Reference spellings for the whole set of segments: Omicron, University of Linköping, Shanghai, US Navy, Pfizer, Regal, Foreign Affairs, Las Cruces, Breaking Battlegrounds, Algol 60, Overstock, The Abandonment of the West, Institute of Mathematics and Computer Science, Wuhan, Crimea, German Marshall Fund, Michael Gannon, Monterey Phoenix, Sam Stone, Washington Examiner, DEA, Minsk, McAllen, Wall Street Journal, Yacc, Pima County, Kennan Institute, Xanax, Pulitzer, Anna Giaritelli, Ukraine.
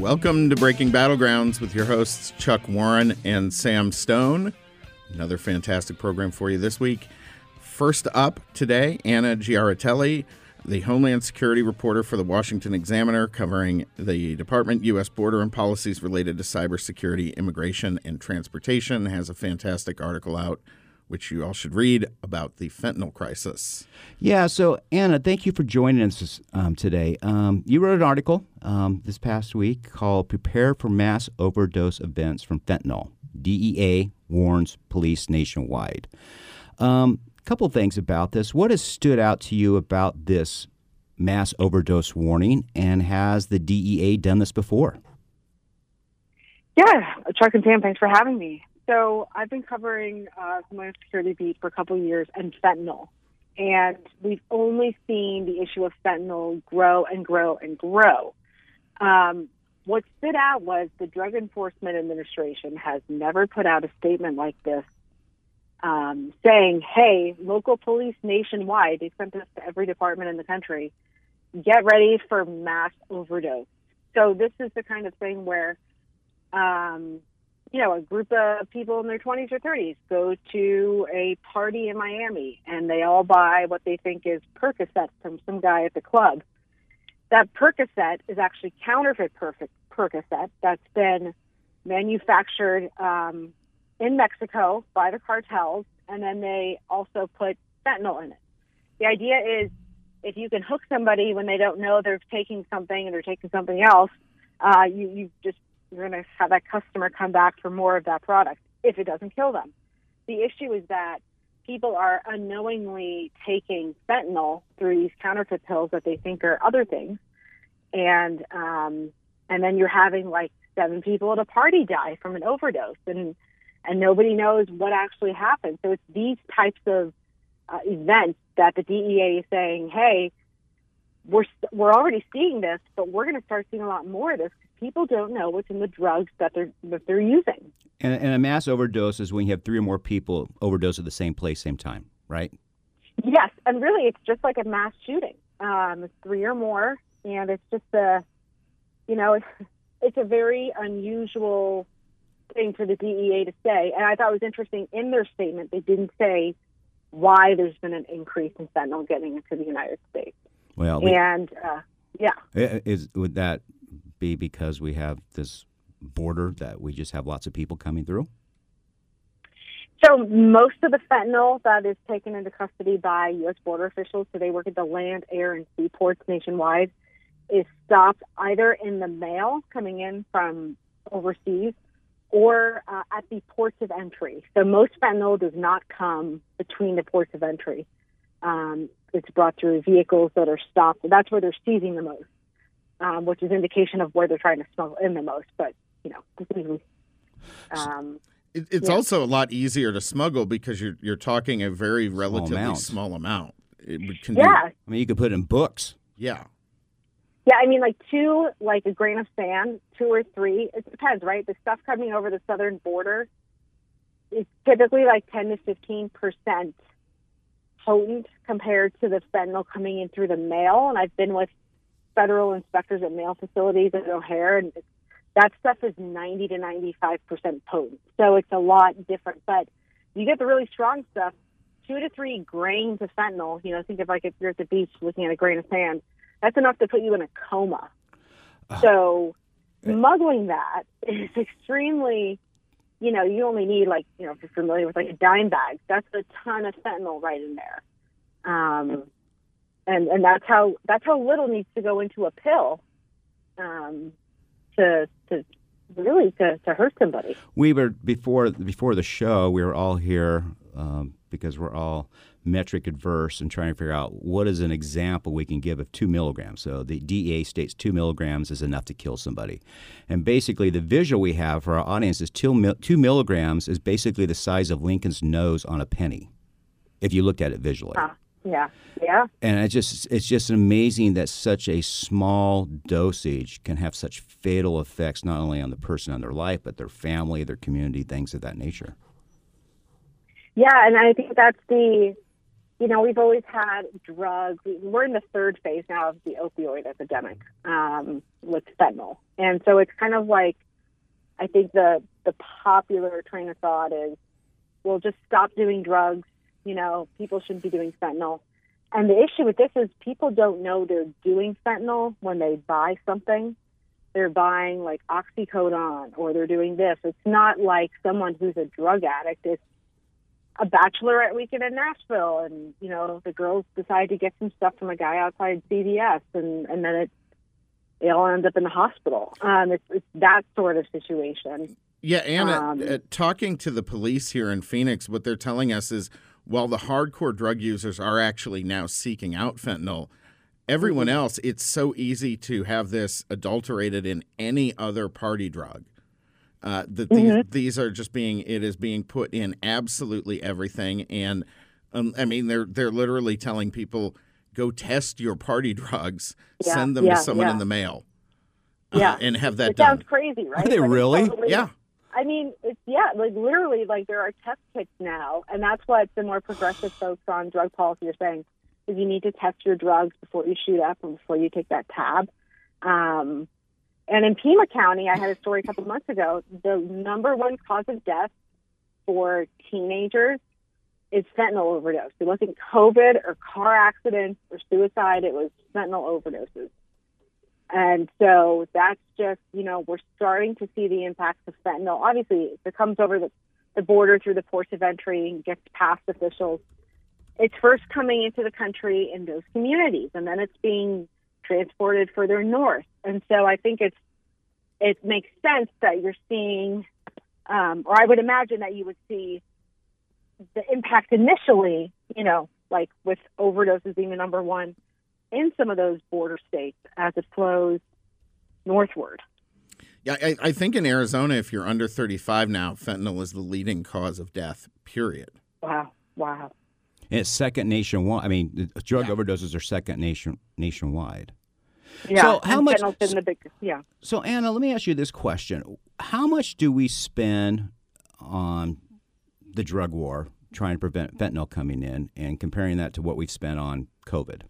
Welcome to Breaking Battlegrounds with your hosts, Chuck Warren and Sam Stone. Another fantastic program for you this week. First up today, Anna Giaritelli, the Homeland Security reporter for the Washington Examiner, covering the department, U.S. border and policies related to cybersecurity, immigration, and transportation, has a fantastic article out, which you all should read, about the fentanyl crisis. Yeah, so Anna, thank you for joining us today. You wrote an article this past week called Prepare for Mass Overdose Events from Fentanyl. DEA warns police nationwide. Couple things about this. What has stood out to you about this mass overdose warning, and has the DEA done this before? Yeah, Chuck and Sam, thanks for having me. So I've been covering Homeland Security beat for a couple of years, and fentanyl. And we've only seen the issue of fentanyl grow and grow and grow. What stood out was the Drug Enforcement Administration has never put out a statement like this, saying, hey, local police nationwide, they sent this to every department in the country, get ready for mass overdose. So this is the kind of thing where, a group of people in their 20s or 30s go to a party in Miami, and they all buy what they think is Percocet from some guy at the club. That Percocet is actually counterfeit Percocet that's been manufactured in Mexico by the cartels, and then they also put fentanyl in it. The idea is if you can hook somebody when they don't know they're taking something and they're taking something else, you're going to have that customer come back for more of that product if it doesn't kill them. The issue is that people are unknowingly taking fentanyl through these counterfeit pills that they think are other things, and then you're having like 7 people at a party die from an overdose, and nobody knows what actually happened. So it's these types of events that the DEA is saying, hey, we're already seeing this, but we're going to start seeing a lot more of this because people don't know what's in the drugs that they're using. And a mass overdose is when you have 3 or more people overdose at the same place, same time, right? Yes, and really it's just like a mass shooting. It's 3 or more, and it's just it's a very unusual thing for the DEA to say, and I thought it was interesting in their statement they didn't say why there's been an increase in fentanyl getting into the United States. Well, would that be because we have this border that we just have lots of people coming through? So most of the fentanyl that is taken into custody by U.S. border officials, so they work at the land, air, and sea ports nationwide, is stopped either in the mail coming in from overseas or at the ports of entry. So most fentanyl does not come between the ports of entry. It's brought through vehicles that are stopped. That's where they're seizing the most, which is indication of where they're trying to smuggle in the most. But, it's also a lot easier to smuggle because you're talking a very relatively small amount. You could put it in books. Yeah. Yeah, a grain of sand, 2 or 3. It depends, right? The stuff coming over the southern border is typically 10 to 15% potent compared to the fentanyl coming in through the mail. And I've been with federal inspectors at mail facilities at O'Hare, and that stuff is 90 to 95% potent. So it's a lot different. But you get the really strong stuff, 2 to 3 grains of fentanyl. Think of if you're at the beach looking at a grain of sand. That's enough to put you in a coma. So smuggling that is extremely, you only need if you're familiar with a dime bag, that's a ton of fentanyl right in there. And that's how little needs to go into a pill to hurt somebody. We were, before the show, we were all here because we're all metric adverse and trying to figure out what is an example we can give of 2 milligrams. So the DEA states 2 milligrams is enough to kill somebody. And basically the visual we have for our audience is 2 milligrams is basically the size of Lincoln's nose on a penny, if you looked at it visually. Yeah, yeah. And it's just amazing that such a small dosage can have such fatal effects, not only on the person, on their life, but their family, their community, things of that nature. Yeah, and I think that's the, you know, we've always had drugs. We're in the third phase now of the opioid epidemic with fentanyl. And so it's kind of like, I think the popular train of thought is, well, just stop doing drugs. You know, people shouldn't be doing fentanyl. And the issue with this is people don't know they're doing fentanyl when they buy something. They're buying, like, oxycodone, or they're doing this. It's not like someone who's a drug addict. It's a bachelorette weekend in Nashville, and, you know, the girls decide to get some stuff from a guy outside CVS, and then it all ends up in the hospital. It's that sort of situation. Yeah, Anna, talking to the police here in Phoenix, what they're telling us is, while the hardcore drug users are actually now seeking out fentanyl, everyone else, it's so easy to have this adulterated in any other party drug. These are just being put in absolutely everything. And I mean, they're literally telling people, go test your party drugs, send them to someone in the mail, and have that done. Sounds crazy, right? Are they really? Totally, yeah. I mean, literally, there are test kits now, and that's what the more progressive folks on drug policy are saying, is you need to test your drugs before you shoot up and before you take that tab. And in Pima County, I had a story a couple months ago, the number one cause of death for teenagers is fentanyl overdose. It wasn't COVID or car accidents or suicide, it was fentanyl overdoses. And so that's just, you know, we're starting to see the impacts of fentanyl. Obviously, if it comes over the border through the ports of entry and gets past officials, it's first coming into the country in those communities, and then it's being transported further north. And so I think it makes sense that you're seeing, or I would imagine that you would see the impact initially, you know, like with overdoses being the number one in some of those border states as it flows northward. Yeah, I think in Arizona, if you're under 35 now, fentanyl is the leading cause of death, period. Wow. And it's second nationwide. I mean, drug overdoses are second nationwide. Yeah, so how much, fentanyl's been the biggest, So, Anna, let me ask you this question. How much do we spend on the drug war, trying to prevent fentanyl coming in, and comparing that to what we've spent on COVID?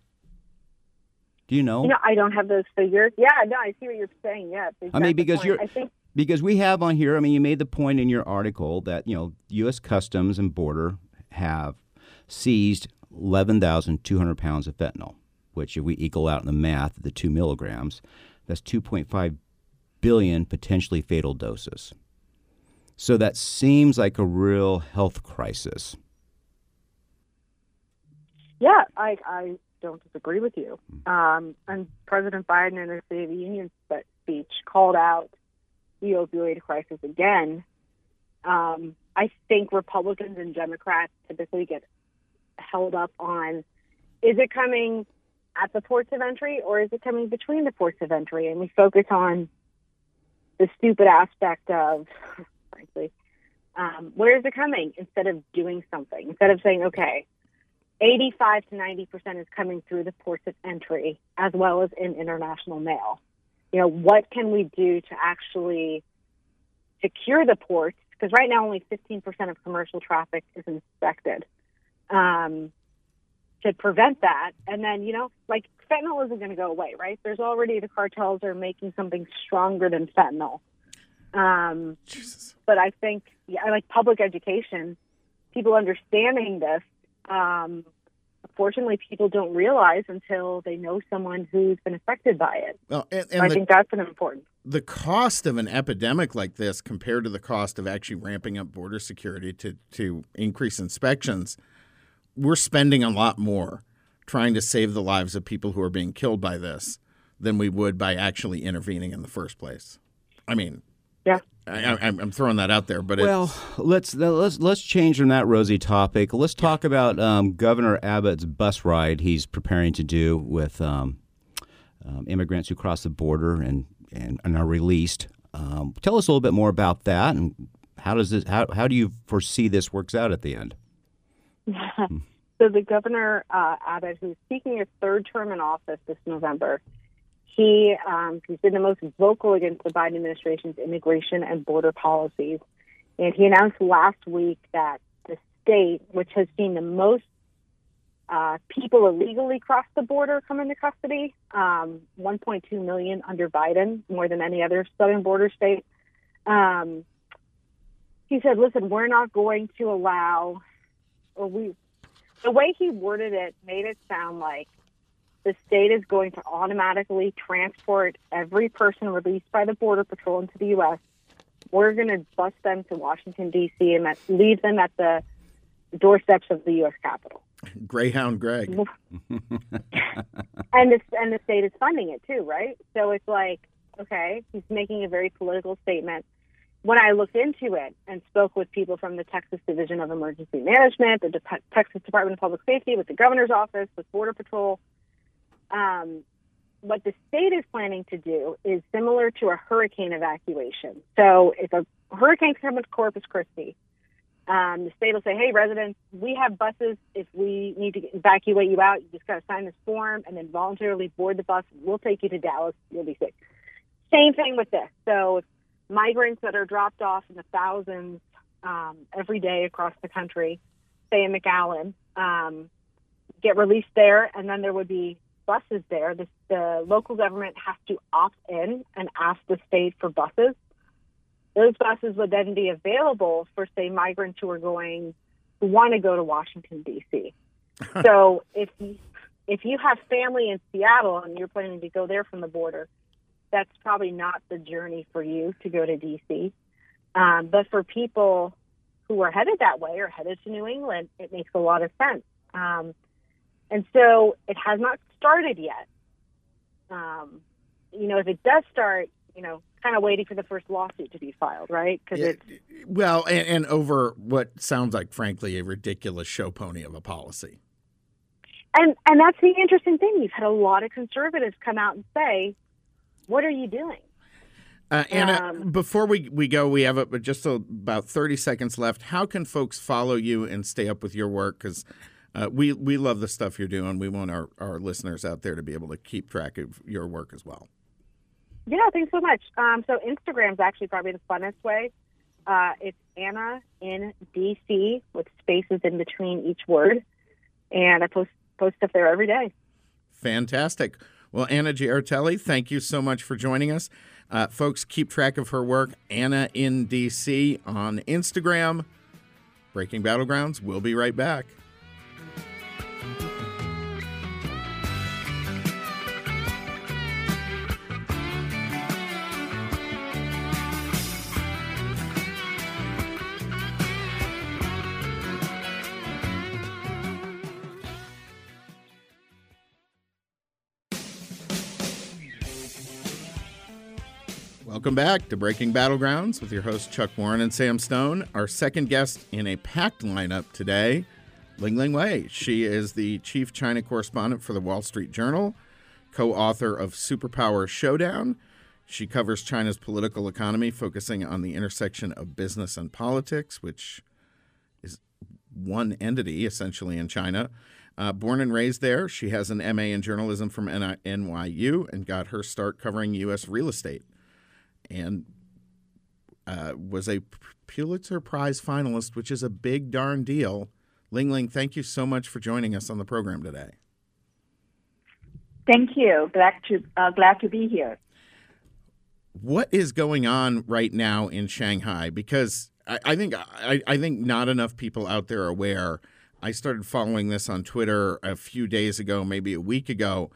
You know, I don't have those figures. Yeah, no, I see what you're saying. Yeah, exactly. I mean, because we have on here, I mean, you made the point in your article that, you know, U.S. Customs and Border have seized 11,200 pounds of fentanyl, which if we equal out in the math, the 2 milligrams, that's 2.5 billion potentially fatal doses. So that seems like a real health crisis. Yeah, I don't disagree with you. And President Biden in his State of the Union speech called out the opioid crisis again. I think Republicans and Democrats typically get held up on, is it coming at the ports of entry or is it coming between the ports of entry? And we focus on the stupid aspect of, frankly, where is it coming, instead of doing something, instead of saying, okay, 85 to 90% is coming through the ports of entry as well as in international mail. You know, what can we do to actually secure the ports? Because right now only 15% of commercial traffic is inspected, to prevent that. And then, you know, like fentanyl isn't going to go away, right? There's already, the cartels are making something stronger than fentanyl. But I think, like public education, people understanding this, unfortunately, people don't realize until they know someone who's been affected by it. Well, and so I think that's an important. The cost of an epidemic like this compared to the cost of actually ramping up border security to increase inspections, we're spending a lot more trying to save the lives of people who are being killed by this than we would by actually intervening in the first place. I mean, I'm throwing that out there, but let's change from that rosy topic. Let's talk about Governor Abbott's bus ride he's preparing to do with immigrants who cross the border and are released. Tell us a little bit more about that, and how does this? How do you foresee this works out at the end? So the Governor Abbott, who's seeking his third term in office this November, he's been the most vocal against the Biden administration's immigration and border policies. And he announced last week that the state, which has seen the most people illegally cross the border come into custody, 1.2 million under Biden, more than any other southern border state. He said, listen, we're not going to allow, or we, the way he worded it made it sound like the state is going to automatically transport every person released by the Border Patrol into the U.S. We're going to bus them to Washington, D.C. and leave them at the doorsteps of the U.S. Capitol. Greyhound Greg. And the state is funding it, too, right? So it's like, okay, he's making a very political statement. When I looked into it and spoke with people from the Texas Division of Emergency Management, the Texas Department of Public Safety, with the governor's office, with Border Patrol, what the state is planning to do is similar to a hurricane evacuation. So if a hurricane comes to Corpus Christi, the state will say, hey, residents, we have buses. If we need to evacuate you out, you just got to sign this form and then voluntarily board the bus. We'll take you to Dallas. You'll be safe. Same thing with this. So if migrants that are dropped off in the thousands every day across the country, say in McAllen, get released there, and then there would be buses there. The local government has to opt in and ask the state for buses. Those buses would then be available for, say, migrants who want to go to Washington, D.C. So if you have family in Seattle and you're planning to go there from the border, that's probably not the journey for you to go to D.C. But for people who are headed that way or headed to New England, it makes a lot of sense. And so it has not started yet. If it does start, kind of waiting for the first lawsuit to be filed, right? Well, and over what sounds like, frankly, a ridiculous show pony of a policy. And that's the interesting thing. You've had a lot of conservatives come out and say, what are you doing? Anna, before we go, we have just about 30 seconds left. How can folks follow you and stay up with your work? Because we love the stuff you're doing. We want our listeners out there to be able to keep track of your work as well. Yeah, thanks so much. So Instagram's actually probably the funnest way. It's Anna in DC with spaces in between each word. And I post stuff there every day. Fantastic. Well, Anna Giaritelli, thank you so much for joining us. Folks, keep track of her work, Anna in DC on Instagram. Breaking Battlegrounds. We'll be right back. Welcome back to Breaking Battlegrounds with your hosts Chuck Warren and Sam Stone. Our second guest in a packed lineup today, Ling Ling Wei. She is the chief China correspondent for the Wall Street Journal, co-author of Superpower Showdown. She covers China's political economy, focusing on the intersection of business and politics, which is one entity essentially in China. Born and raised there, she has an MA in journalism from NYU and got her start covering U.S. real estate. And was a Pulitzer Prize finalist, which is a big darn deal. Ling Ling, thank you so much for joining us on the program today. Thank you. Glad to be here. What is going on right now in Shanghai? Because I think not enough people out there are aware. I started following this on Twitter a few days ago, maybe a week ago.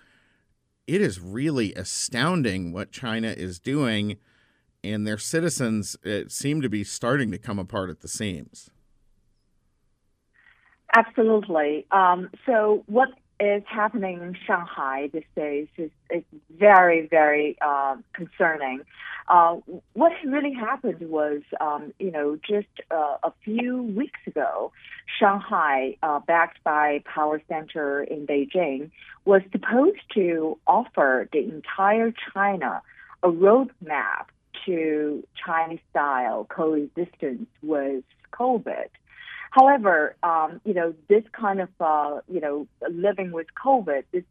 It is really astounding what China is doing. And their citizens seem to be starting to come apart at the seams. Absolutely. So what is happening in Shanghai these days is very, very concerning. What really happened was, just a few weeks ago, Shanghai, backed by Power Center in Beijing, was supposed to offer the entire China a roadmap to Chinese-style coexistence with COVID. However, this kind of, living with COVID, this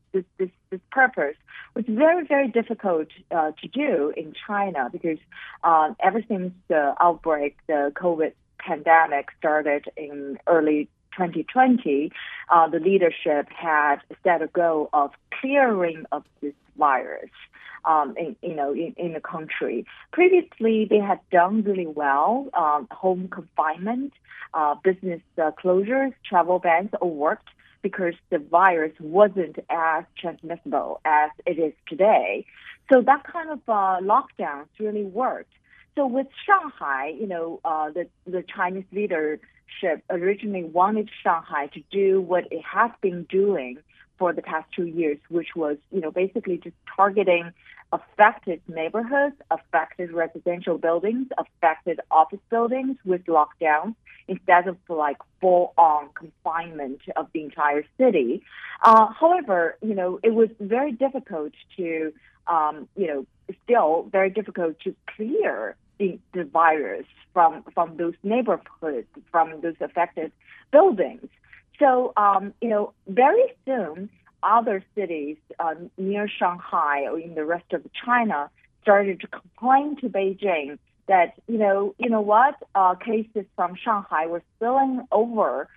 purpose was very, very difficult to do in China because ever since the outbreak, the COVID pandemic started in early 2020, the leadership had set a goal of clearing of this virus in the country. Previously, they had done really well. Home confinement, business closures, travel bans all worked because the virus wasn't as transmissible as it is today. So that kind of lockdowns really worked. So with Shanghai, the Chinese leadership originally wanted Shanghai to do what it has been doing for the past 2 years, which was, basically just targeting affected neighborhoods, affected residential buildings, affected office buildings with lockdowns instead of full-on confinement of the entire city. However, it was very difficult to, still very difficult to clear the virus from those neighborhoods, from those affected buildings. So, very soon, other cities near Shanghai or in the rest of China started to complain to Beijing that, cases from Shanghai were spilling over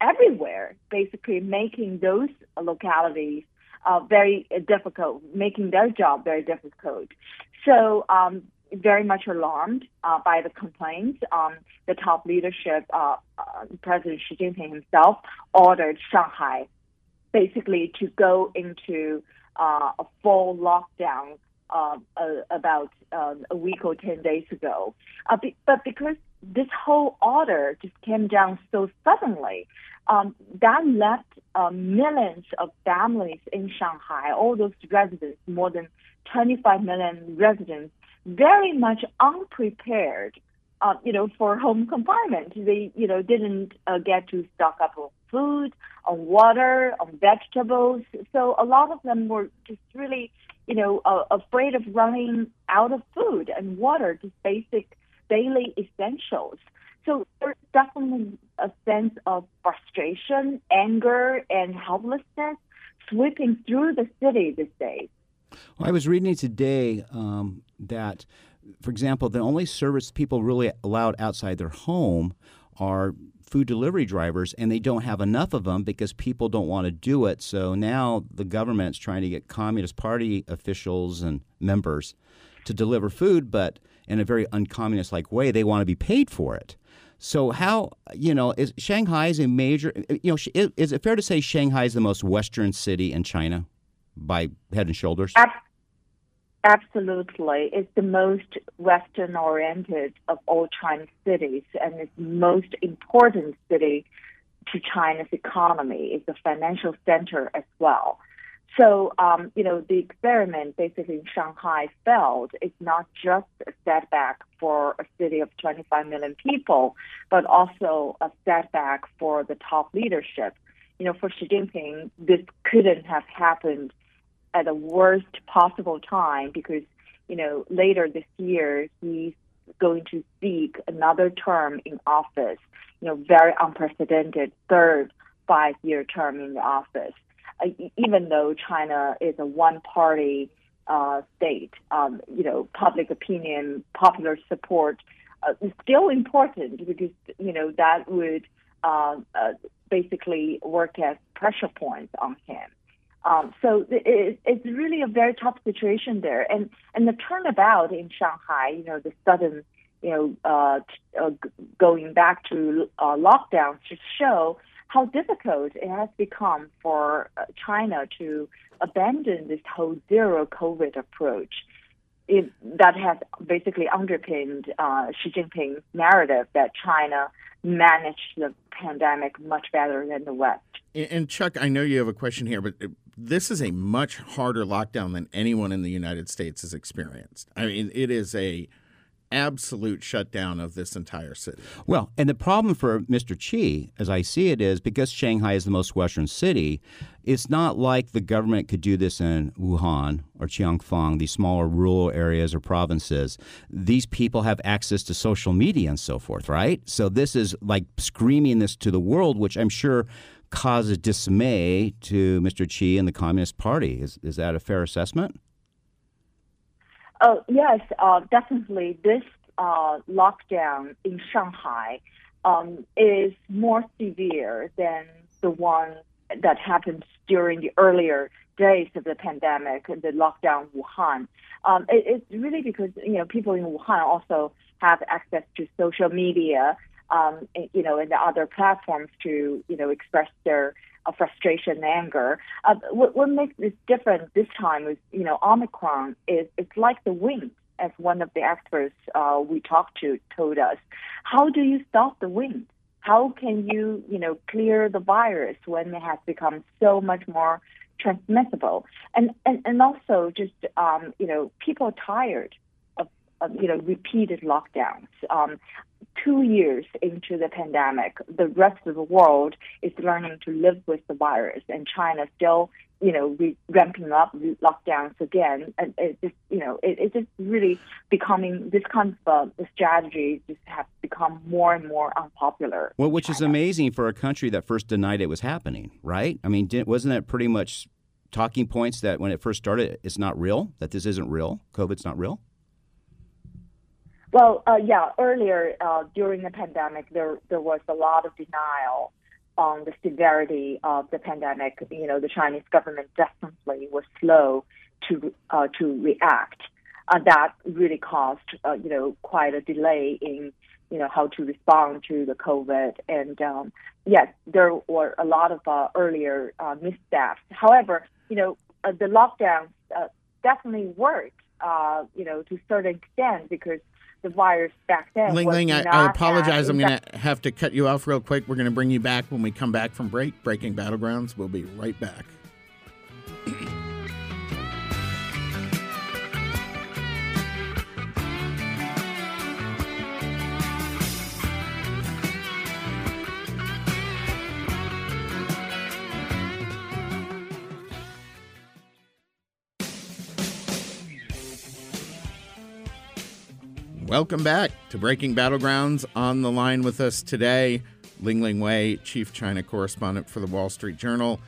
everywhere, basically making those localities very difficult, making their job very difficult. So, very much alarmed by the complaints. The top leadership, President Xi Jinping himself, ordered Shanghai basically to go into a full lockdown about a week or 10 days ago. But because this whole order just came down so suddenly, that left millions of families in Shanghai, all those residents, more than 25 million residents, very much unprepared, for home confinement. They, didn't get to stock up on food, on water, on vegetables. So a lot of them were just really, afraid of running out of food and water, just basic daily essentials. So there's definitely a sense of frustration, anger, and helplessness sweeping through the city these days. Well, I was reading today that, for example, the only service people really allowed outside their home are food delivery drivers, and they don't have enough of them because people don't want to do it. So now the government's trying to get Communist Party officials and members to deliver food, but in a very uncommunist-like way, they want to be paid for it. So how, is Shanghai is a major, is it fair to say Shanghai is the most Western city in China? By head and shoulders? Absolutely. It's the most Western-oriented of all Chinese cities, and it's the most important city to China's economy. It's a financial center as well. So, the experiment basically in Shanghai failed. It's not just a setback for a city of 25 million people, but also a setback for the top leadership. For Xi Jinping, this couldn't have happened at the worst possible time because, later this year, he's going to seek another term in office, very unprecedented third five-year term in the office. Even though China is a one-party state, public opinion, popular support is still important because, that would basically work as pressure points on him. So it's really a very tough situation there. And the turnabout in Shanghai, the sudden, going back to lockdowns just show how difficult it has become for China to abandon this whole zero-COVID approach. That has basically underpinned Xi Jinping's narrative that China managed the pandemic much better than the West. And Chuck, I know you have a question here, but this is a much harder lockdown than anyone in the United States has experienced. I mean, it is a absolute shutdown of this entire city. Well, and the problem for Mr. Xi, as I see it, is because Shanghai is the most western city, it's not like the government could do this in Wuhan or Qiangfeng, these smaller rural areas or provinces. These people have access to social media and so forth, right? So this is like screaming this to the world, which I'm sure causes dismay to Mr. Xi and the Communist Party. Is that a fair assessment? Yes, definitely. This lockdown in Shanghai is more severe than the one that happened during the earlier days of the pandemic, the lockdown in Wuhan. It's really because, you know, people in Wuhan also have access to social media, you know, and the other platforms to, you know, express their frustration and anger. What makes this different this time is, you know, Omicron is, it's like the wind, as one of the experts we talked to told us. How do you stop the wind? How can you, you know, clear the virus when it has become so much more transmissible? And also just, you know, people are tired of, you know, repeated lockdowns. 2 years into the pandemic, the rest of the world is learning to live with the virus, and China still, you know, ramping up lockdowns again. And it just, you know, it just really becoming this kind of strategy just has become more and more unpopular. Well, which is amazing for a country that first denied it was happening, right? I mean, wasn't that pretty much talking points that when it first started, it's not real, that this isn't real, COVID's not real? Well, yeah, earlier during the pandemic, there was a lot of denial on the severity of the pandemic. You know, the Chinese government definitely was slow to react. That really caused, you know, quite a delay in, you know, how to respond to the COVID. And, yes, there were a lot of earlier missteps. However, you know, the lockdowns definitely worked, you know, to a certain extent because the virus back then. Ling Ling, I apologize. I'm going to have to cut you off real quick. We're going to bring you back when we come back from break. Breaking Battlegrounds. We'll be right back. Welcome back to Breaking Battlegrounds. On the line with us today, Ling Ling Wei, Chief China Correspondent for The Wall Street Journal.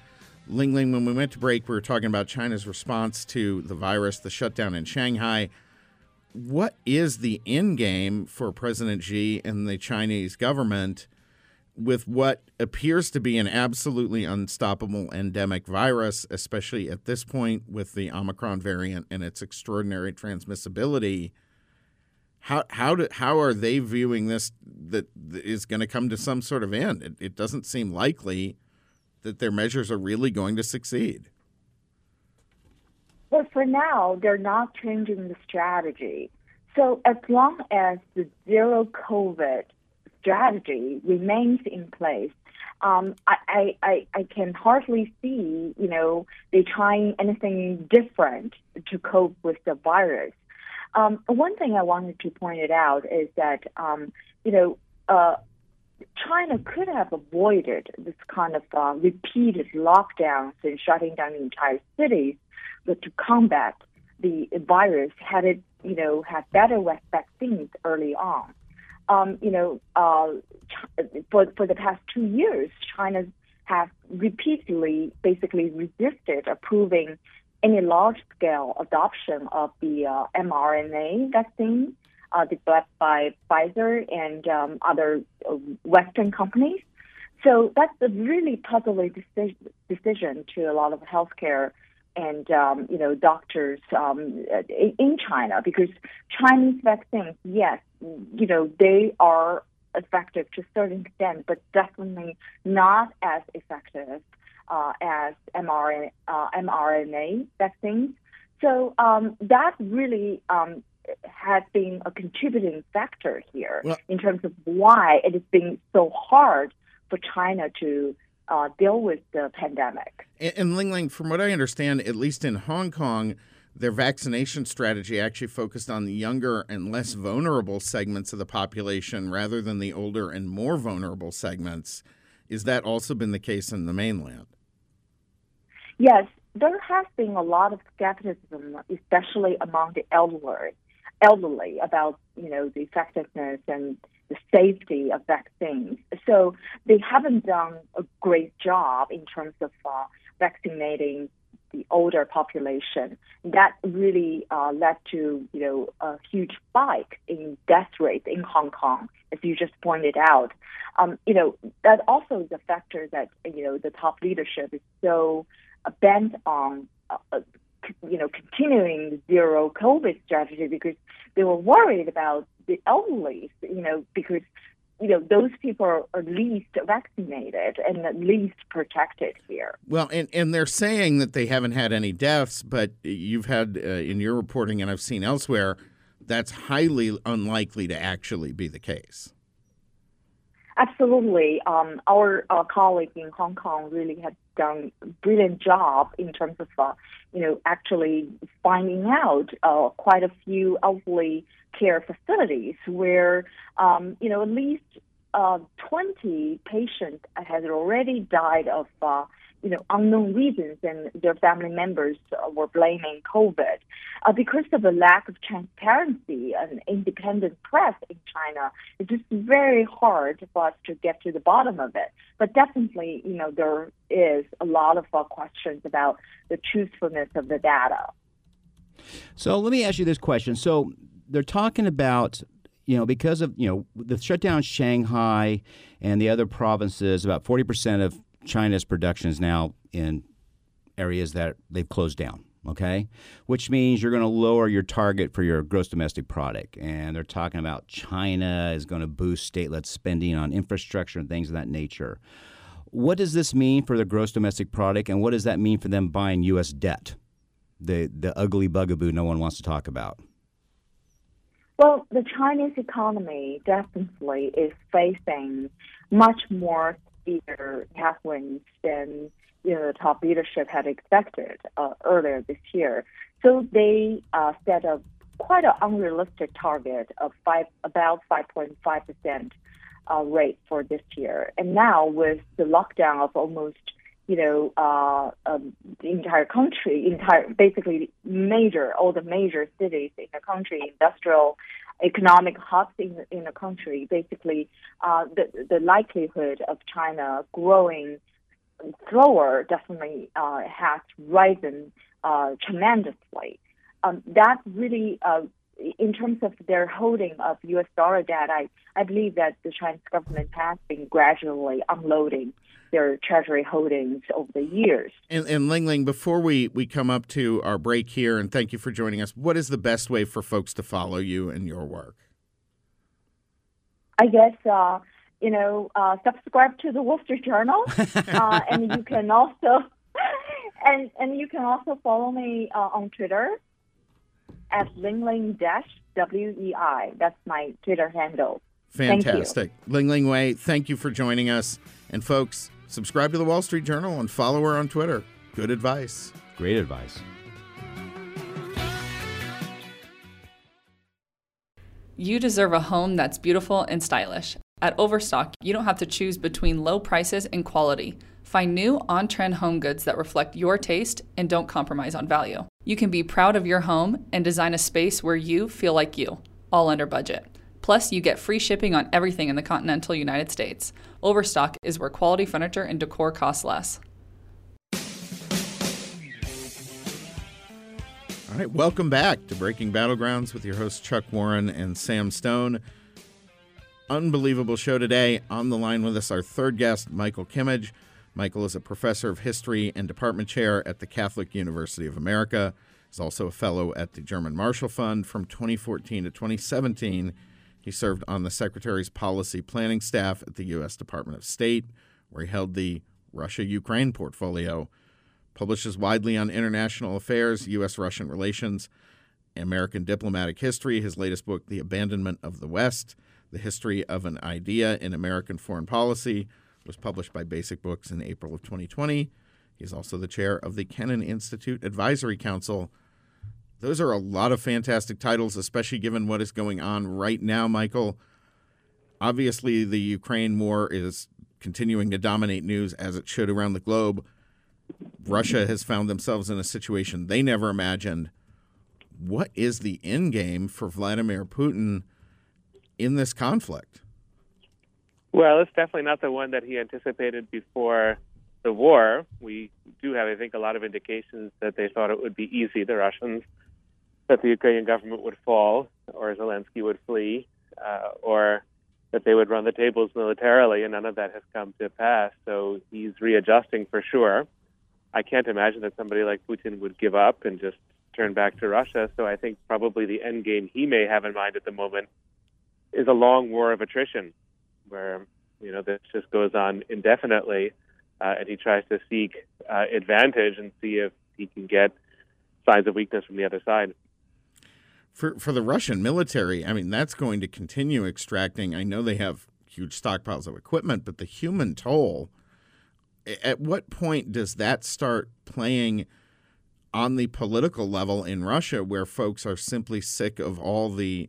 Ling Ling, when we went to break, we were talking about China's response to the virus, the shutdown in Shanghai. What is the end game for President Xi and the Chinese government with what appears to be an absolutely unstoppable endemic virus, especially at this point with the Omicron variant and its extraordinary transmissibility? How are they viewing this that is going to come to some sort of end? It doesn't seem likely that their measures are really going to succeed. Well, for now, they're not changing the strategy. So as long as the zero COVID strategy remains in place, I can hardly see, you know, they trying anything different to cope with the virus. One thing I wanted to point it out is that, you know, China could have avoided this kind of repeated lockdowns and shutting down entire cities to combat the virus had it, you know, had better vaccines early on. You know, for the past 2 years, China has repeatedly basically resisted approving any large-scale adoption of the mRNA vaccine developed by Pfizer and other Western companies. So that's a really puzzling decision to a lot of healthcare and, you know, doctors in China, because Chinese vaccines, yes, you know, they are effective to a certain extent, but definitely not as effective as mRNA vaccines. So that really has been a contributing factor here in terms of why it has been so hard for China to deal with the pandemic. And Ling Ling, from what I understand, at least in Hong Kong, their vaccination strategy actually focused on the younger and less vulnerable segments of the population rather than the older and more vulnerable segments. Is that also been the case in the mainland? Yes, there has been a lot of skepticism, especially among the elderly about, the effectiveness and the safety of vaccines. So they haven't done a great job in terms of vaccinating the older population. That really led to, a huge spike in death rates in Hong Kong, as you just pointed out. That also is a factor that, the top leadership is so bent on, continuing the zero COVID strategy because they were worried about the elderly, because, those people are least vaccinated and least protected here. Well, and they're saying that they haven't had any deaths, but you've had in your reporting, and I've seen elsewhere, that's highly unlikely to actually be the case. Absolutely. Our colleague in Hong Kong really had done a brilliant job in terms of, actually finding out quite a few elderly care facilities where, at least 20 patients had already died of, unknown reasons, and their family members were blaming COVID. Because of the lack of transparency and independent press in China, it's just very hard for us to get to the bottom of it. But definitely, there is a lot of questions about the truthfulness of the data. So let me ask you this question. So they're talking about, because of, the shutdown in Shanghai and the other provinces, about 40% of China's production is now in areas that they've closed down, okay? Which means you're going to lower your target for your gross domestic product. And they're talking about China is going to boost state-led spending on infrastructure and things of that nature. What does this mean for the gross domestic product, and what does that mean for them buying U.S. debt, the ugly bugaboo no one wants to talk about? Well, the Chinese economy definitely is facing much more either headwinds than the top leadership had expected earlier this year. So they set up quite an unrealistic target of about 5.5% rate for this year. And now with the lockdown of almost the entire country, basically all the major cities in the country, industrial, economic hubs in the country, basically the likelihood of China growing slower definitely has risen tremendously. That really, in terms of their holding of U.S. dollar debt, I believe that the Chinese government has been gradually unloading their treasury holdings over the years. And Ling Ling, before we come up to our break here, and thank you for joining us, what is the best way for folks to follow you and your work? I guess, subscribe to the Wall Street Journal, and you can also follow me on Twitter at LingLing-WEI. That's my Twitter handle. Fantastic. Ling Ling Wei, thank you for joining us. And folks, subscribe to the Wall Street Journal and follow her on Twitter. Good advice. Great advice. You deserve a home that's beautiful and stylish. At Overstock, you don't have to choose between low prices and quality. Find new, on-trend home goods that reflect your taste and don't compromise on value. You can be proud of your home and design a space where you feel like you, all under budget. Plus, you get free shipping on everything in the continental United States. Overstock is where quality furniture and decor costs less. All right, welcome back to Breaking Battlegrounds with your hosts Chuck Warren and Sam Stone. Unbelievable show today. On the line with us, our third guest, Michael Kimmage. Michael is a professor of history and department chair at the Catholic University of America. He's also a fellow at the German Marshall Fund. From 2014 to 2017, he served on the Secretary's policy planning staff at the U.S. Department of State, where he held the Russia-Ukraine portfolio, publishes widely on international affairs, U.S.-Russian relations, American diplomatic history. His latest book, The Abandonment of the West, The History of an Idea in American Foreign Policy, was published by Basic Books in April of 2020. He's also the chair of the Kennan Institute Advisory Council. Those are a lot of fantastic titles, especially given what is going on right now, Michael. Obviously, the Ukraine war is continuing to dominate news, as it should, around the globe. Russia has found themselves in a situation they never imagined. What is the end game for Vladimir Putin in this conflict? Well, it's definitely not the one that he anticipated before the war. We do have, I think, a lot of indications that they thought it would be easy, the Russians, that the Ukrainian government would fall, or Zelensky would flee, or that they would run the tables militarily, and none of that has come to pass. So he's readjusting for sure. I can't imagine that somebody like Putin would give up and just turn back to Russia. So I think probably the end game he may have in mind at the moment is a long war of attrition where, you know, this just goes on indefinitely. And he tries to seek advantage and see if he can get signs of weakness from the other side. For the Russian military, I mean, that's going to continue extracting. I know they have huge stockpiles of equipment, but the human toll, at what point does that start playing on the political level in Russia where folks are simply sick of all the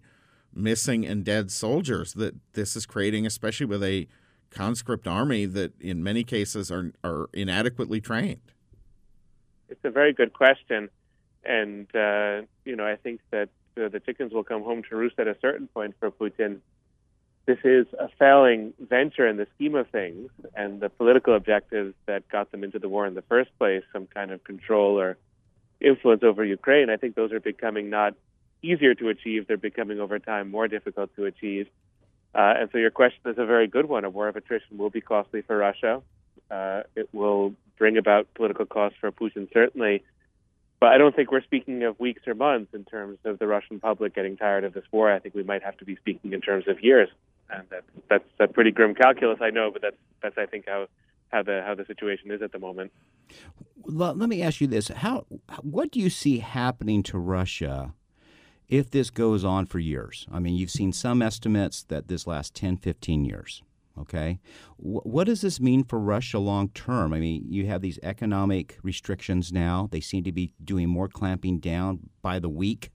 missing and dead soldiers that this is creating, especially with a conscript army that in many cases are inadequately trained? It's a very good question. And, you know, I think that the chickens will come home to roost at a certain point for Putin. This is a failing venture in the scheme of things, and the political objectives that got them into the war in the first place, some kind of control or influence over Ukraine, I think those are becoming not easier to achieve. They're becoming over time more difficult to achieve. And so your question is a very good one. A war of attrition will be costly for Russia. It will bring about political costs for Putin, certainly. But I don't think we're speaking of weeks or months in terms of the Russian public getting tired of this war. I think we might have to be speaking in terms of years. And that's a pretty grim calculus, I know, but that's I think, how the situation is at the moment. Well, let me ask you this. What do you see happening to Russia if this goes on for years? I mean, you've seen some estimates that this lasts 10, 15 years, okay? What does this mean for Russia long term? I mean, you have these economic restrictions now. They seem to be doing more clamping down by the week.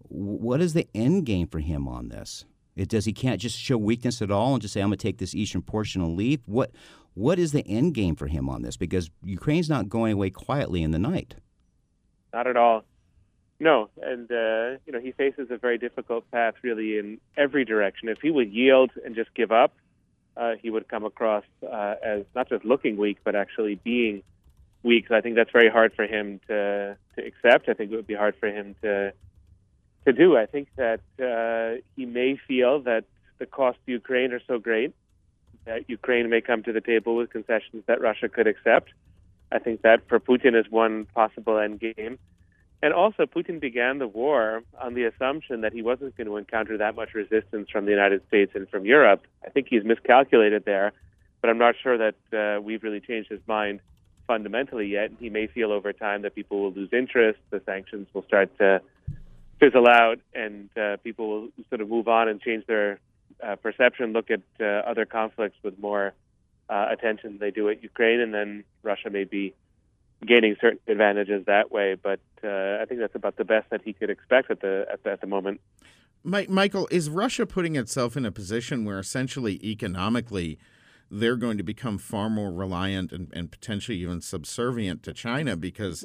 What is the end game for him on this? Does he can't just show weakness at all and just say, I'm going to take this eastern portion and leave? What is the end game for him on this? Because Ukraine's not going away quietly in the night. Not at all. No, and you know, he faces a very difficult path, really, in every direction. If he would yield and just give up, he would come across as not just looking weak, but actually being weak. So I think that's very hard for him to accept. I think it would be hard for him to do. I think that he may feel that the costs to Ukraine are so great that Ukraine may come to the table with concessions that Russia could accept. I think that for Putin is one possible end game. And also, Putin began the war on the assumption that he wasn't going to encounter that much resistance from the United States and from Europe. I think he's miscalculated there, but I'm not sure that we've really changed his mind fundamentally yet. He may feel over time that people will lose interest, the sanctions will start to fizzle out, and people will sort of move on and change their perception, look at other conflicts with more attention than they do at Ukraine, and then Russia may be gaining certain advantages that way, but I think that's about the best that he could expect at the moment. Michael, is Russia putting itself in a position where essentially economically they're going to become far more reliant and potentially even subservient to China because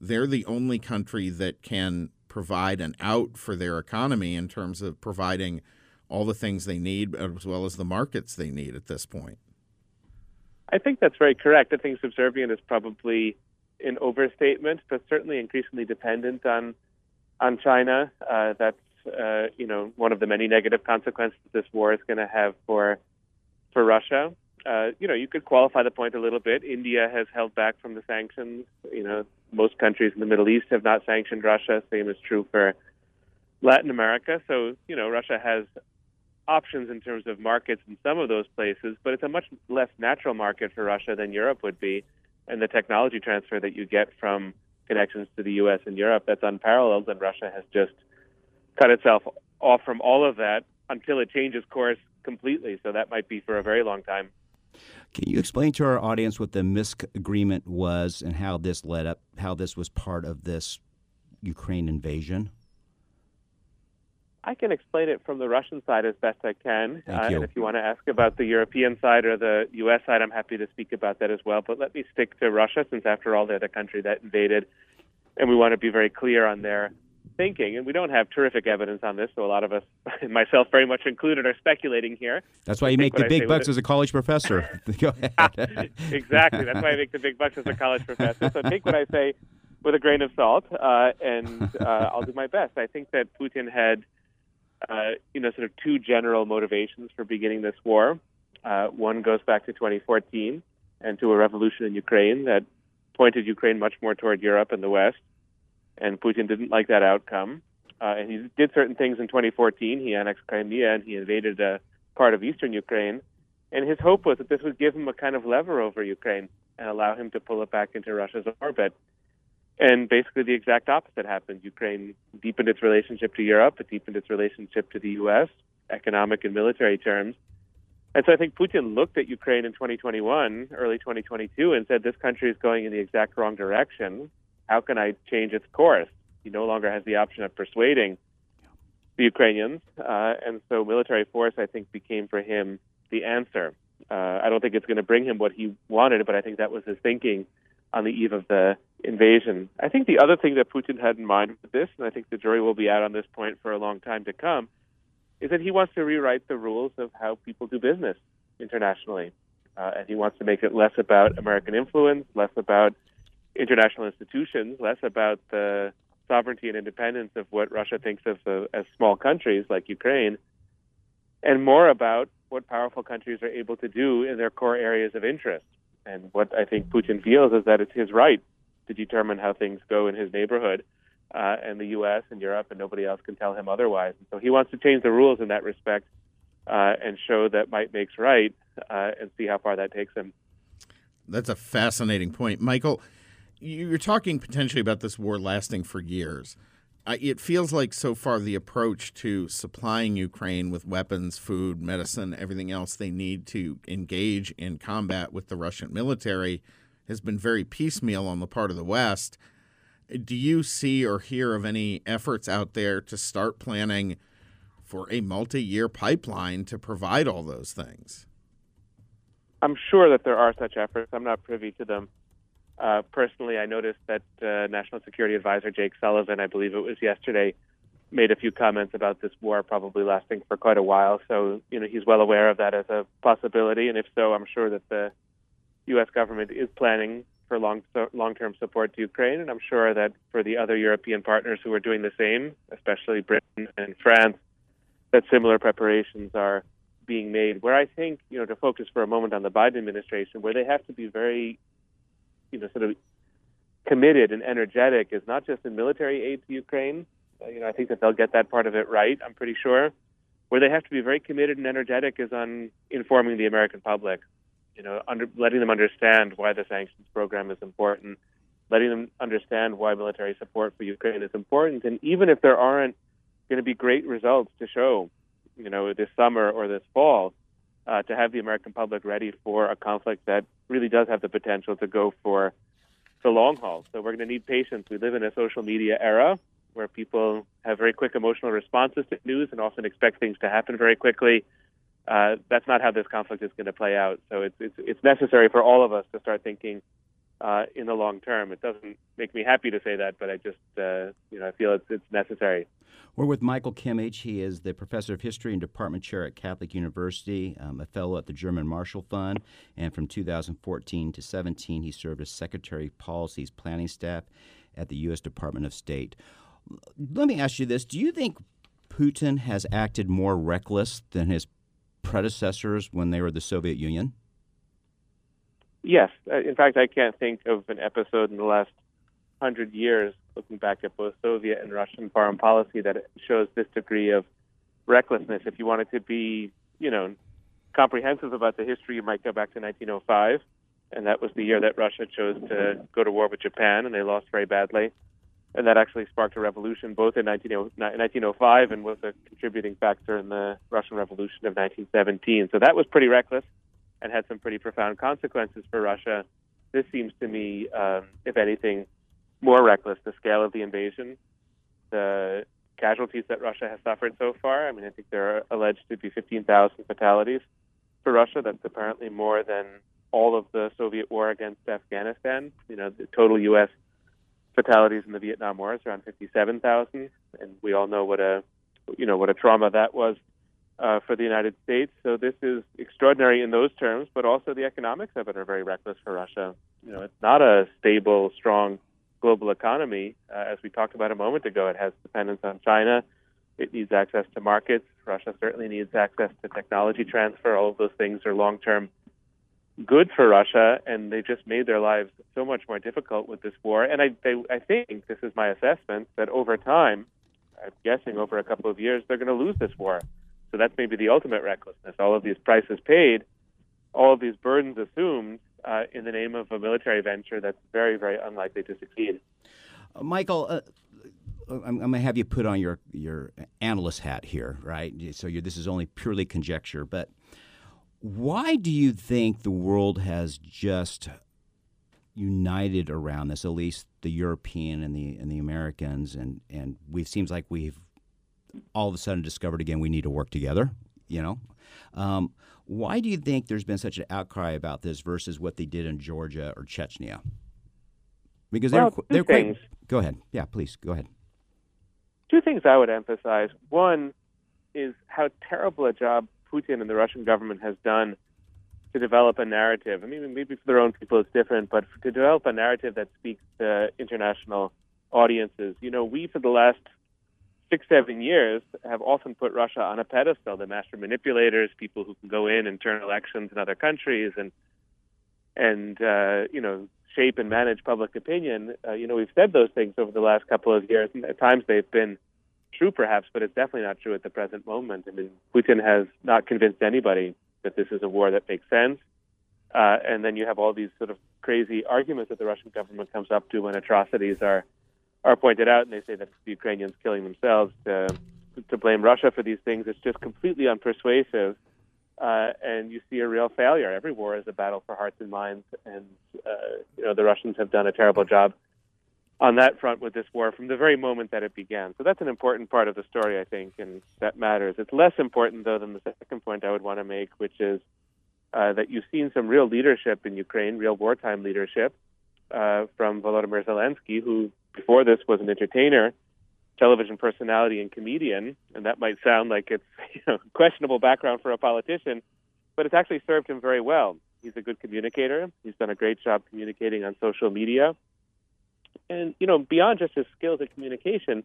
they're the only country that can provide an out for their economy in terms of providing all the things they need as well as the markets they need at this point? I think that's very correct. I think subservient is probably an overstatement, but certainly increasingly dependent on China. That's you know, one of the many negative consequences this war is going to have for Russia. You know, you could qualify the point a little bit. India has held back from the sanctions. You know, most countries in the Middle East have not sanctioned Russia. Same is true for Latin America. So, you know, Russia has options in terms of markets in some of those places, but it's a much less natural market for Russia than Europe would be. And the technology transfer that you get from connections to the U.S. and Europe, that's unparalleled, and Russia has just cut itself off from all of that until it changes course completely. So that might be for a very long time. Can you explain to our audience what the Minsk agreement was and how this led up, how this was part of this Ukraine invasion? I can explain it from the Russian side as best I can. Thank you. And if you want to ask about the European side or the U.S. side, I'm happy to speak about that as well. But let me stick to Russia, since after all, they're the country that invaded, and we want to be very clear on their thinking. And we don't have terrific evidence on this, so a lot of us, myself very much included, are speculating here. That's why you make the big bucks as a college professor. Go ahead. Exactly. That's why I make the big bucks as a college professor. So take what I say with a grain of salt, and I'll do my best. I think that Putin had sort of two general motivations for beginning this war. One goes back to 2014 and to a revolution in Ukraine that pointed Ukraine much more toward Europe and the West, and Putin didn't like that outcome. And he did certain things in 2014. He annexed Crimea, and he invaded a part of eastern Ukraine. And his hope was that this would give him a kind of lever over Ukraine and allow him to pull it back into Russia's orbit. And basically the exact opposite happened. Ukraine deepened its relationship to Europe. It deepened its relationship to the U.S., economic and military terms. And so I think Putin looked at Ukraine in 2021, early 2022, and said, this country is going in the exact wrong direction. How can I change its course? He no longer has the option of persuading the Ukrainians. And so military force, I think, became for him the answer. I don't think it's going to bring him what he wanted, but I think that was his thinking on the eve of the invasion. I think the other thing that Putin had in mind with this, and I think the jury will be out on this point for a long time to come, is that he wants to rewrite the rules of how people do business internationally. And he wants to make it less about American influence, less about international institutions, less about the sovereignty and independence of what Russia thinks of as small countries like Ukraine, and more about what powerful countries are able to do in their core areas of interest. And what I think Putin feels is that it's his right to determine how things go in his neighborhood, and the U.S. and Europe, and nobody else can tell him otherwise. And so he wants to change the rules in that respect, and show that might makes right, and see how far that takes him. That's a fascinating point. Michael, you're talking potentially about this war lasting for years. It feels like so far the approach to supplying Ukraine with weapons, food, medicine, everything else they need to engage in combat with the Russian military has been very piecemeal on the part of the West. Do you see or hear of any efforts out there to start planning for a multi-year pipeline to provide all those things? I'm sure that there are such efforts. I'm not privy to them. Personally, I noticed that National Security Advisor Jake Sullivan, I believe it was yesterday, made a few comments about this war probably lasting for quite a while. So, he's well aware of that as a possibility. And if so, I'm sure that the U.S. government is planning for long-term support to Ukraine. And I'm sure that for the other European partners who are doing the same, especially Britain and France, that similar preparations are being made. Where I think, to focus for a moment on the Biden administration, where they have to be very sort of committed and energetic is not just in military aid to Ukraine. I think that they'll get that part of it right, I'm pretty sure. Where they have to be very committed and energetic is on informing the American public, letting them understand why the sanctions program is important, letting them understand why military support for Ukraine is important. And even if there aren't going to be great results to show, this summer or this fall, to have the American public ready for a conflict that really does have the potential to go for the long haul. So we're going to need patience. We live in a social media era where people have very quick emotional responses to news and often expect things to happen very quickly. That's not how this conflict is going to play out. So it's necessary for all of us to start thinking in the long term. It doesn't make me happy to say that, but I just, I feel it's necessary. We're with Michael Kimmage. He is the professor of history and department chair at Catholic University, a fellow at the German Marshall Fund, and from 2014 to 17, he served as secretary of policy's planning staff at the U.S. Department of State. Let me ask you this. Do you think Putin has acted more reckless than his predecessors when they were the Soviet Union? Yes. In fact, I can't think of an episode in the last 100 years, looking back at both Soviet and Russian foreign policy, that it shows this degree of recklessness. If you wanted to be, comprehensive about the history, you might go back to 1905, and that was the year that Russia chose to go to war with Japan, and they lost very badly. And that actually sparked a revolution both in 1905 and was a contributing factor in the Russian Revolution of 1917. So that was pretty reckless. and had some pretty profound consequences for Russia. This seems to me, if anything, more reckless. The scale of the invasion, the casualties that Russia has suffered so far. I mean, I think there are alleged to be 15,000 fatalities for Russia. That's apparently more than all of the Soviet war against Afghanistan. You know, the total U.S. fatalities in the Vietnam War is around 57,000, and we all know what a trauma that was for the United States. So this is extraordinary in those terms, but also the economics of it are very reckless for Russia. You know, it's not a stable, strong global economy. As we talked about a moment ago, it has dependence on China. It needs access to markets. Russia certainly needs access to technology transfer. All of those things are long-term good for Russia, and they just made their lives so much more difficult with this war. And I think, this is my assessment, that over time, I'm guessing over a couple of years, they're going to lose this war. So that's maybe the ultimate recklessness. All of these prices paid, all of these burdens assumed in the name of a military venture that's very, very unlikely to succeed. Michael, I'm going to have you put on your analyst hat here, right? So this is only purely conjecture. But why do you think the world has just united around this, at least the European and the Americans, and it seems like we've all of a sudden discovered again we need to work together, you know? Why do you think there's been such an outcry about this versus what they did in Georgia or Chechnya? Because they're things. Go ahead. Yeah, please, go ahead. Two things I would emphasize. One is how terrible a job Putin and the Russian government has done to develop a narrative. I mean, maybe for their own people it's different, but to develop a narrative that speaks to international audiences. You know, we for the last 6-7 years have often put Russia on a pedestal, the master manipulators, people who can go in and turn elections in other countries and shape and manage public opinion. We've said those things over the last couple of years, and at times they've been true perhaps, but it's definitely not true at the present moment. I mean, Putin has not convinced anybody that this is a war that makes sense. And then you have all these sort of crazy arguments that the Russian government comes up to when atrocities are pointed out, and they say that it's the Ukrainians killing themselves to blame Russia for these things. It's just completely unpersuasive, and you see a real failure. Every war is a battle for hearts and minds, and the Russians have done a terrible job on that front with this war from the very moment that it began. So that's an important part of the story, I think, and that matters. It's less important, though, than the second point I would want to make, which is that you've seen some real leadership in Ukraine, real wartime leadership from Volodymyr Zelensky, who before this was an entertainer, television personality, and comedian, and that might sound like it's questionable background for a politician, but it's actually served him very well. He's a good communicator. He's done a great job communicating on social media. And, beyond just his skills at communication,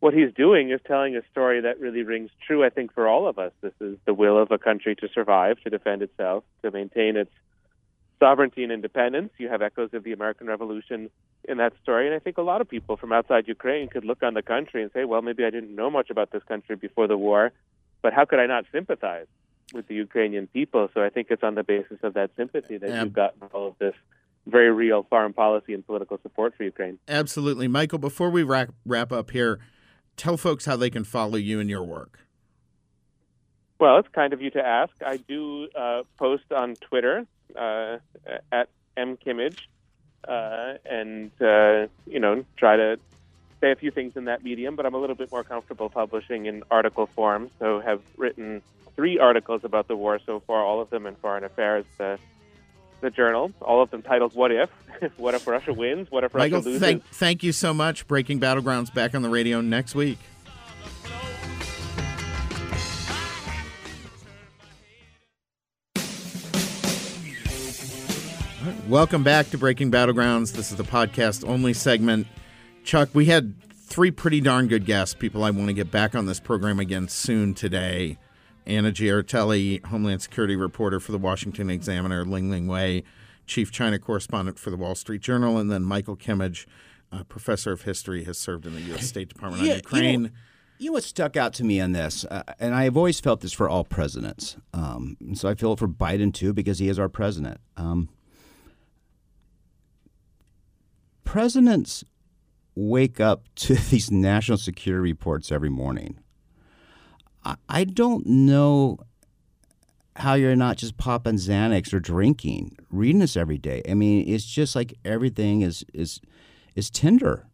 what he's doing is telling a story that really rings true, I think, for all of us. This is the will of a country to survive, to defend itself, to maintain its sovereignty and independence. You have echoes of the American Revolution in that story, and I think a lot of people from outside Ukraine could look on the country and say, well, maybe I didn't know much about this country before the war, but how could I not sympathize with the Ukrainian people? So I think it's on the basis of that sympathy that you've gotten all of this very real foreign policy and political support for Ukraine. Absolutely. Michael, before we wrap up here, tell folks how they can follow you and your work. Well, it's kind of you to ask. I do post on Twitter at mkimmage, and try to say a few things in that medium, but I'm a little bit more comfortable publishing in article form, so have written 3 articles about the war so far, all of them in Foreign Affairs, the Journal, all of them titled "What If?" What if Russia wins? What if Russia loses? Michael, thank you so much. Breaking Battlegrounds back on the radio next week. Welcome back to Breaking Battlegrounds. This is the podcast-only segment. Chuck, we had 3 pretty darn good guests, people I want to get back on this program again soon today. Anna Giaritelli, Homeland Security reporter for the Washington Examiner, Ling Ling Wei, chief China correspondent for the Wall Street Journal, and then Michael Kimmage, professor of history, has served in the U.S. State Department on Ukraine. You know what stuck out to me on this, and I have always felt this for all presidents, so I feel it for Biden too because he is our president. Presidents wake up to these national security reports every morning. I don't know how you're not just popping Xanax or drinking, reading this every day. I mean, it's just like everything is Tinder.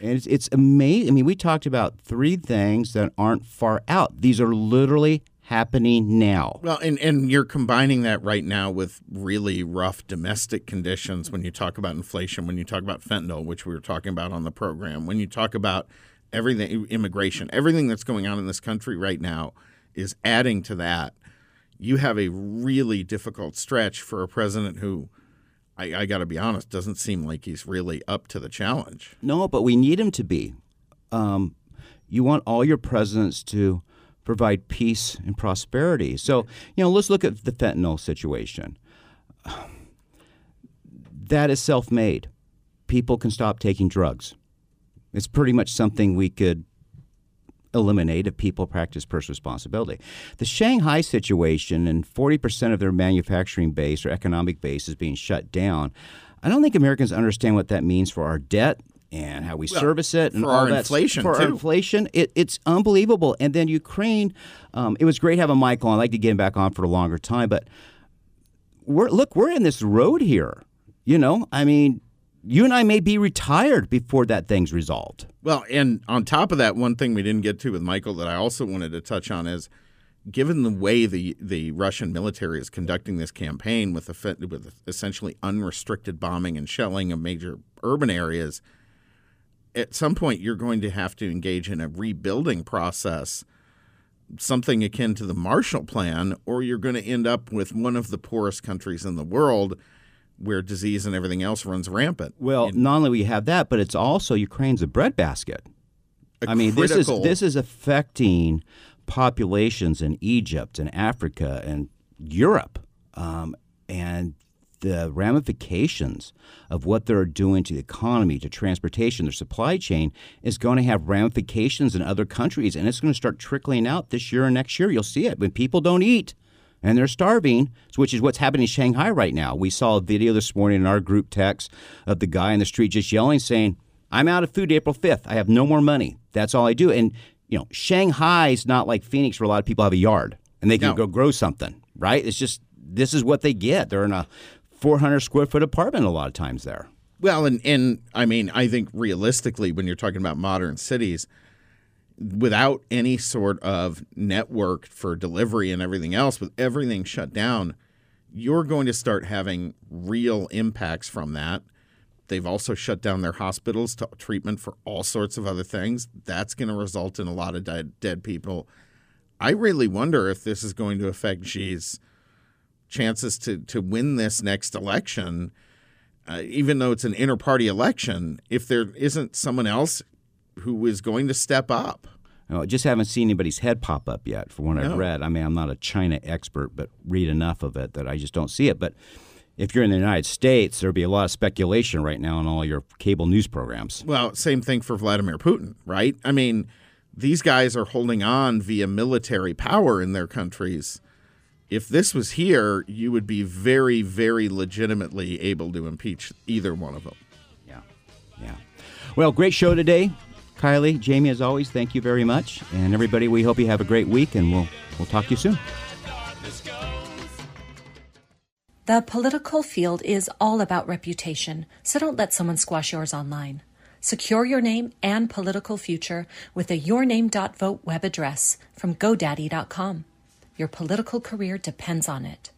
And it's amazing. I mean, we talked about three things that aren't far out. These are literally happening now. Well, and you're combining that right now with really rough domestic conditions when you talk about inflation, when you talk about fentanyl, which we were talking about on the program, when you talk about everything, immigration, everything that's going on in this country right now is adding to that. You have a really difficult stretch for a president who, I got to be honest, doesn't seem like he's really up to the challenge. No, but we need him to be. You want all your presidents to provide peace and prosperity. So, you know, let's look at the fentanyl situation. That is self-made. People can stop taking drugs. It's pretty much something we could eliminate if people practice personal responsibility. The Shanghai situation and 40% of their manufacturing base or economic base is being shut down. I don't think Americans understand what that means for our debt and how we service it. And for all our inflation, for our inflation, it's unbelievable. And then Ukraine, it was great having Michael. I'd like to get him back on for a longer time. But we're in this road here. You know, I mean, you and I may be retired before that thing's resolved. Well, and on top of that, one thing we didn't get to with Michael that I also wanted to touch on is, given the way the Russian military is conducting this campaign with essentially unrestricted bombing and shelling of major urban areas, at some point you're going to have to engage in a rebuilding process, something akin to the Marshall Plan, or you're going to end up with one of the poorest countries in the world, where disease and everything else runs rampant. Well, not only we have that, but it's also Ukraine's a breadbasket. I mean, this is affecting populations in Egypt and Africa and Europe, and the ramifications of what they're doing to the economy, to transportation, their supply chain is going to have ramifications in other countries, and it's going to start trickling out this year and next year. You'll see it when people don't eat. And they're starving, which is what's happening in Shanghai right now. We saw a video this morning in our group text of the guy in the street just yelling, saying, "I'm out of food April 5th. I have no more money. That's all I do." And, you know, Shanghai's not like Phoenix where a lot of people have a yard and they can go grow something, right? It's just this is what they get. They're in a 400-square-foot apartment a lot of times there. Well, and I mean, I think realistically when you're talking about modern cities, without any sort of network for delivery and everything else, with everything shut down, you're going to start having real impacts from that. They've also shut down their hospitals to treatment for all sorts of other things. That's going to result in a lot of dead people. I really wonder if this is going to affect Xi's chances to win this next election, even though it's an inter-party election, if there isn't someone else who is going to step up. No, I just haven't seen anybody's head pop up yet from what I've read. I mean, I'm not a China expert, but read enough of it that I just don't see it. But if you're in the United States, there'd be a lot of speculation right now on all your cable news programs. Well, same thing for Vladimir Putin, right? I mean, these guys are holding on via military power in their countries. If this was here, you would be very, very legitimately able to impeach either one of them. Yeah. Well, great show today. Kylie, Jamie, as always, thank you very much. And everybody, we hope you have a great week, and we'll talk to you soon. The political field is all about reputation, so don't let someone squash yours online. Secure your name and political future with a yourname.vote web address from GoDaddy.com. Your political career depends on it.